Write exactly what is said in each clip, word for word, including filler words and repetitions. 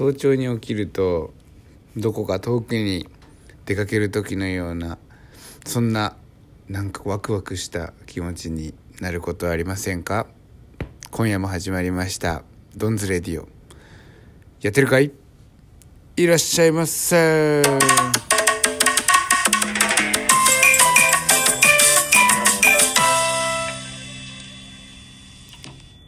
早朝に起きるとどこか遠くに出かける時のような、そんななんかワクワクした気持ちになることはありませんか？今夜も始まりましたドンズレディオ。やってるかい？いらっしゃいませ。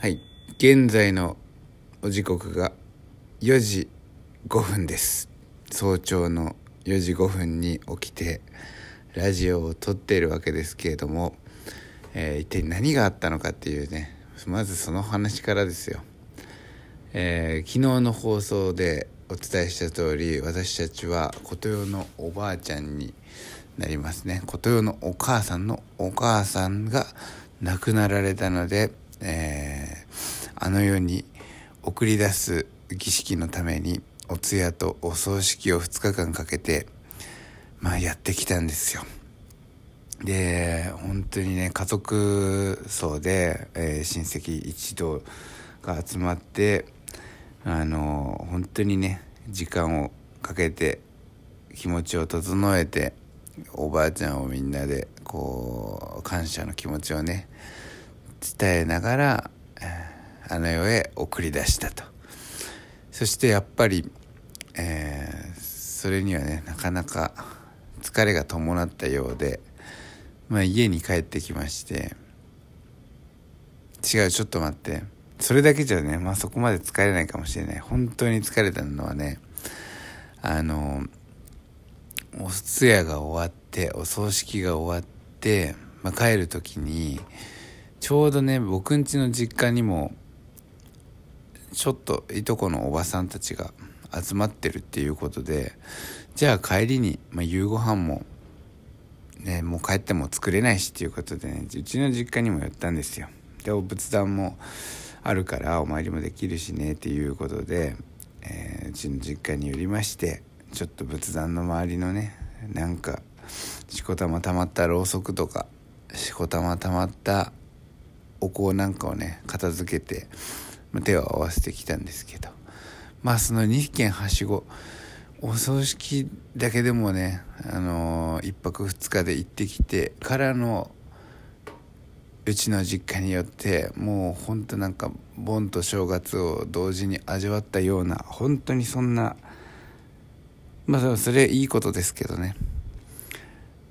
はい、現在のお時刻がよじごふんです。早朝のよじごふんに起きてラジオを撮っているわけですけれども、えー、一体何があったのかっていうね、まずその話からですよ。えー、昨日の放送でお伝えした通り、私たちはことよのおばあちゃんになりますね。ことよのお母さんのお母さんが亡くなられたので、えー、あの世に送り出す儀式のためにお通夜とお葬式をふつかかんかけてまあやってきたんですよ。で、本当にね、家族葬で、えー、親戚一同が集まって、あのー、本当にね、時間をかけて気持ちを整えて、おばあちゃんをみんなでこう感謝の気持ちをね伝えながらあの世へ送り出したと。そしてやっぱり、えー、それにはねなかなか疲れが伴ったようで、まあ、家に帰ってきまして、違うちょっと待って、それだけじゃね、まあ、そこまで疲れないかもしれない。本当に疲れたのはね、あのお通夜が終わってお葬式が終わって、まあ、帰る時にちょうどね、僕ん家の実家にもちょっといとこのおばさんたちが集まってるっていうことで、じゃあ帰りに、まあ、夕ご飯もね、もう帰っても作れないしっていうことでね、うちの実家にも寄ったんですよ。で、お仏壇もあるからお参りもできるしねっていうことで、えー、うちの実家に寄りまして、ちょっと仏壇の周りのね、なんかしこたまたまったろうそくとかしこたまたまったお香なんかをね片付けて手を合わせてきたんですけど、まあそのにひけんはしご、お葬式だけでもね、あのー、いっぱくふつかで行ってきてからのうちの実家によって、もうほんとなんか盆と正月を同時に味わったような、本当にそんな、まあそれいいことですけどね、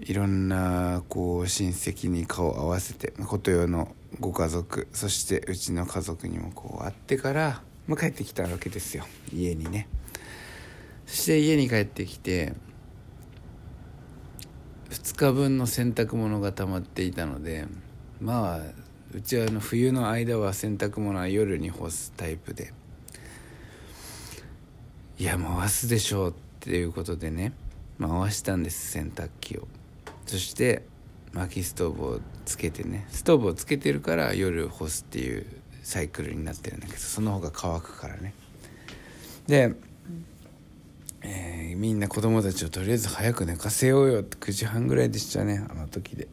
いろんなこう親戚に顔を合わせて、ことよのご家族、そしてうちの家族にもこう会ってから、まあ、帰ってきたわけですよ、家にね。そして家に帰ってきてふつかぶんの洗濯物が溜まっていたので、まあうちはあの冬の間は洗濯物は夜に干すタイプで、いや回すでしょうっていうことでね、回したんです、洗濯機を。そして薪ストーブをつけてね、ストーブをつけてるから夜干すっていうサイクルになってるんだけど、その方が乾くからね。で、えー、みんな子供たちをとりあえず早く寝かせようよって、くじはんぐらいでしたね、あの時で。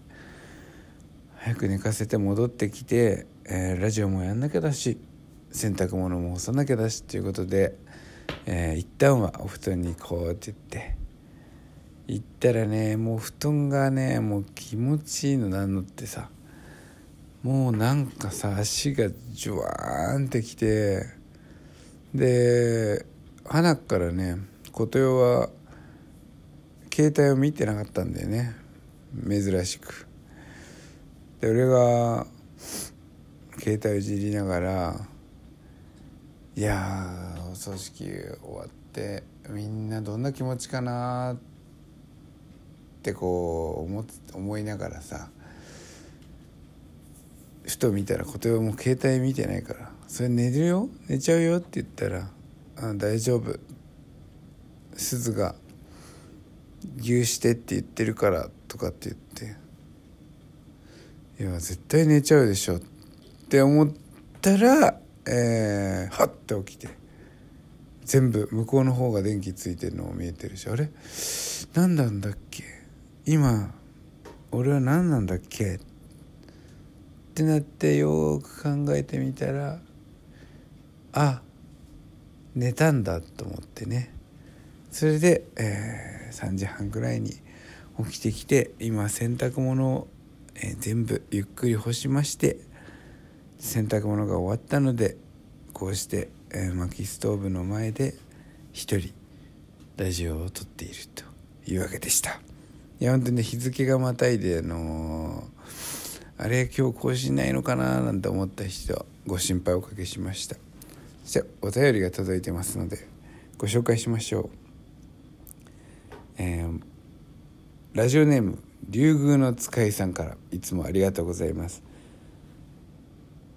早く寝かせて戻ってきて、えー、ラジオもやんなきゃだし、洗濯物も干さなきゃだしっていうことで、えー、一旦はお布団にこうって言って行ったらね、もう布団がね、もう気持ちいいのなんのってさ、もうなんかさ、足がジュワーンってきて、で花からね、ことよは携帯を見てなかったんだよね、珍しく。で、俺が携帯をいじりながら、いやーお葬式終わってみんなどんな気持ちかなーってってこう 思, 思いながらさ、ふと見たらことよも携帯見てないから、それ寝るよ、寝ちゃうよって言ったら、あ大丈夫、鈴が牛してって言ってるからとかって言って、いや絶対寝ちゃうでしょって思ったら、えー、はって起きて、全部向こうの方が電気ついてるのも見えてるし、あれ何なんだっけ今俺は何なんだっけってなって、よーく考えてみたら、あ寝たんだと思ってね。それで、えー、さんじはんぐらいに起きてきて、今洗濯物を、えー、全部ゆっくり干しまして、洗濯物が終わったのでこうして、えー、薪ストーブの前で一人ラジオを撮っているというわけでした。いや本当に、ね、日付がまたいで、あのー、あれ今日更新ないのかななんて思った人はご心配おかけしました。そしてお便りが届いてますのでご紹介しましょう。えー、ラジオネーム竜宮の使いさんから、いつもありがとうございます。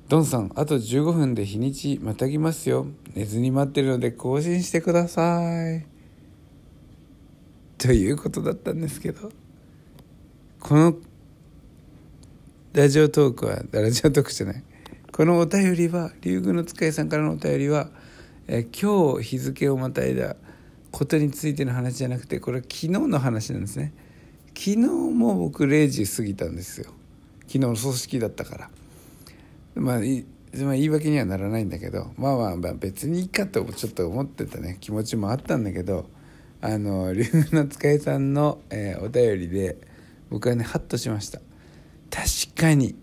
ドンさん、あとじゅうごふんで日にちまたぎますよ。寝ずに待ってるので更新してください、ということだったんですけど、このラジオトークはラジオトークじゃないこのお便りは、竜宮の使いさんからのお便りは、えー、今日日付をまたいだことについての話じゃなくて、これは昨日の話なんですね。昨日も僕れいじ過ぎたんですよ。昨日の葬式だったから、まあ、いまあ言い訳にはならないんだけど、まあまあまあ別にいいかとちょっと思ってたね、気持ちもあったんだけど、あの竜宮の使いさんの、えー、お便りで僕はね、ハッとしました。確かに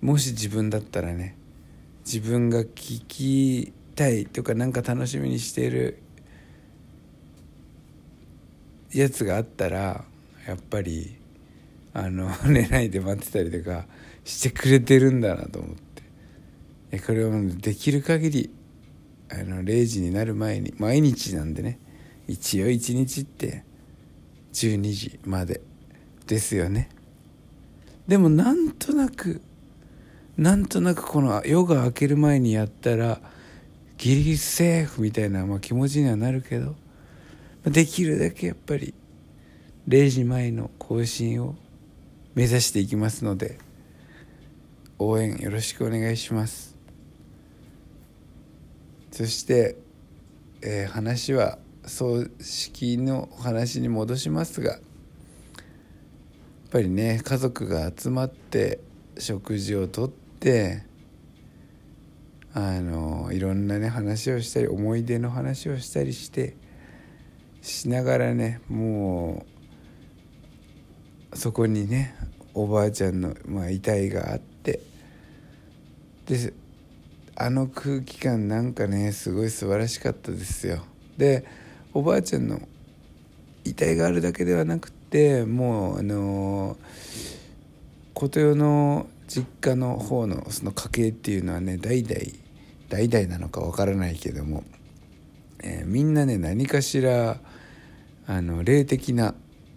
もし自分だったらね、自分が聞きたいとかなんか楽しみにしているやつがあったら、やっぱりあの寝ないで待ってたりとかしてくれてるんだなと思って、これをできる限りあのれいじになる前に、毎日なんでね、一応一日ってじゅうにじまでですよね。でもなんとなくなんとなくこの夜が明ける前にやったらギリギリセーフみたいな、まあ、気持ちにはなるけど、できるだけやっぱりれいじまえの更新を目指していきますので、応援よろしくお願いします。そして、えー、話は葬式の話に戻しますが、やっぱりね、家族が集まって食事をとって、あのいろんなね話をしたり、思い出の話をしたりしてしながらね、もうそこにねおばあちゃんの、まあ、遺体があって、であの空気感なんかね、すごい素晴らしかったですよ。でおばあちゃんの遺体があるだけではなくて、もうあの琴代の実家の方のその家系っていうのはね、代々代々なのかわからないけども、えー、みんなね、何かしらあの霊的な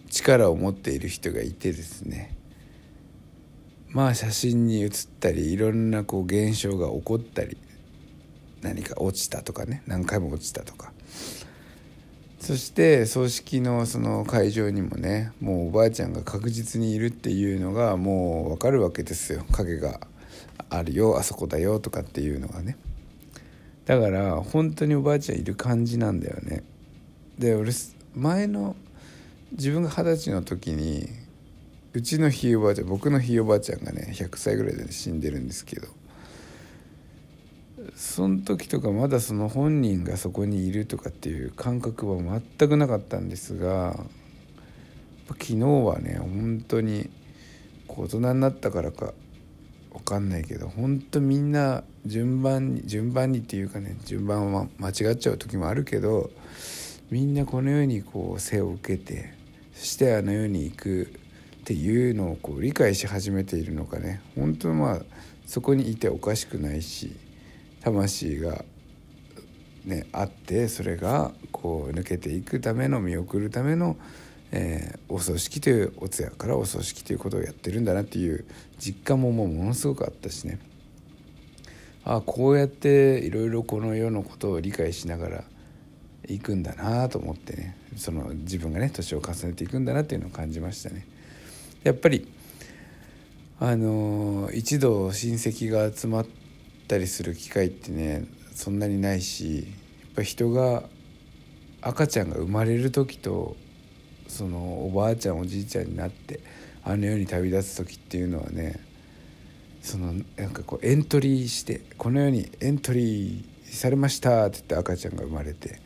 力を持っている人がいてですね、まあ写真に写ったり、いろんなこう現象が起こったり、何か落ちたとかね、何回も落ちたとか、そして葬式のその会場にもね、もうおばあちゃんが確実にいるっていうのがもう分かるわけですよ。影があるよ、あそこだよとかっていうのがね。だから本当におばあちゃんいる感じなんだよね。で俺、前の自分が二十歳の時に、うちのひいおばあちゃん、僕のひいおばあちゃんがねひゃくさいぐらいで死んでるんですけど、その時とかまだその本人がそこにいるとかっていう感覚は全くなかったんですが、昨日はね本当にこう大人になったからかわかんないけど、本当みんな順番に順番にっていうかね、順番は間違っちゃう時もあるけど、みんなこの世にこう背を受けて、そしてあの世に行くっていうのをこう理解し始めているのかね。本当まあそこにいておかしくないし、魂が、ね、あって、それがこう抜けていくための、見送るための、えー、お葬式という、お通夜からお葬式ということをやってるんだなっていう実感ももうものすごくあったしね。ああ、こうやっていろいろこの世のことを理解しながらいくんだなと思ってね、その自分がね年を重ねていくんだなっていうのを感じましたね。やっぱりあのー、一度親戚が集まってたりする機会ってね、そんなにないし、やっぱ人が、赤ちゃんが生まれる時と、そのおばあちゃんおじいちゃんになってあの世に旅立つ時っていうのはね、そのなんかこうエントリーして、この世にエントリーされましたって言って赤ちゃんが生まれて、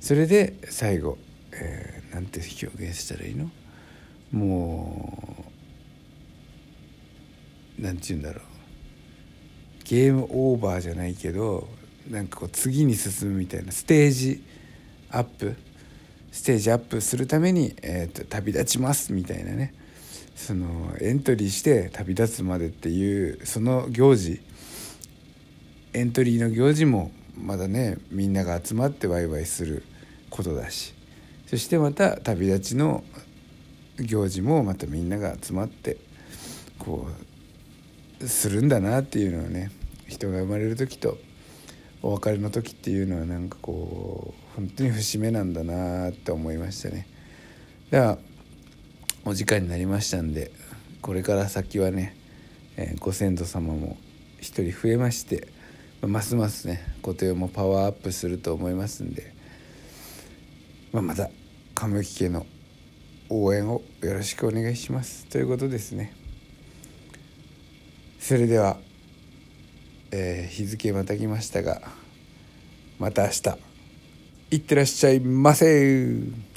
それで最後、えー、なんて表現したらいいの、もうなんて言うんだろう、ゲームオーバーじゃないけど、なんかこう次に進むみたいな、ステージアップステージアップするために、えー、と旅立ちますみたいなね、そのエントリーして旅立つまでっていうその行事、エントリーの行事もまだね、みんなが集まってワイワイすることだし、そしてまた旅立ちの行事もまたみんなが集まってこうするんだなっていうのはね、人が生まれる時とお別れの時っていうのはなんかこう本当に節目なんだなって思いましたね。ではお時間になりましたんで、これから先はね、えー、ご先祖様も一人増えまして、まあ、ますますねご提案もパワーアップすると思いますんで、まあ、また神尾家の応援をよろしくお願いしますということですね。それでは、えー、日付またぎましたが、また明日いってらっしゃいませ。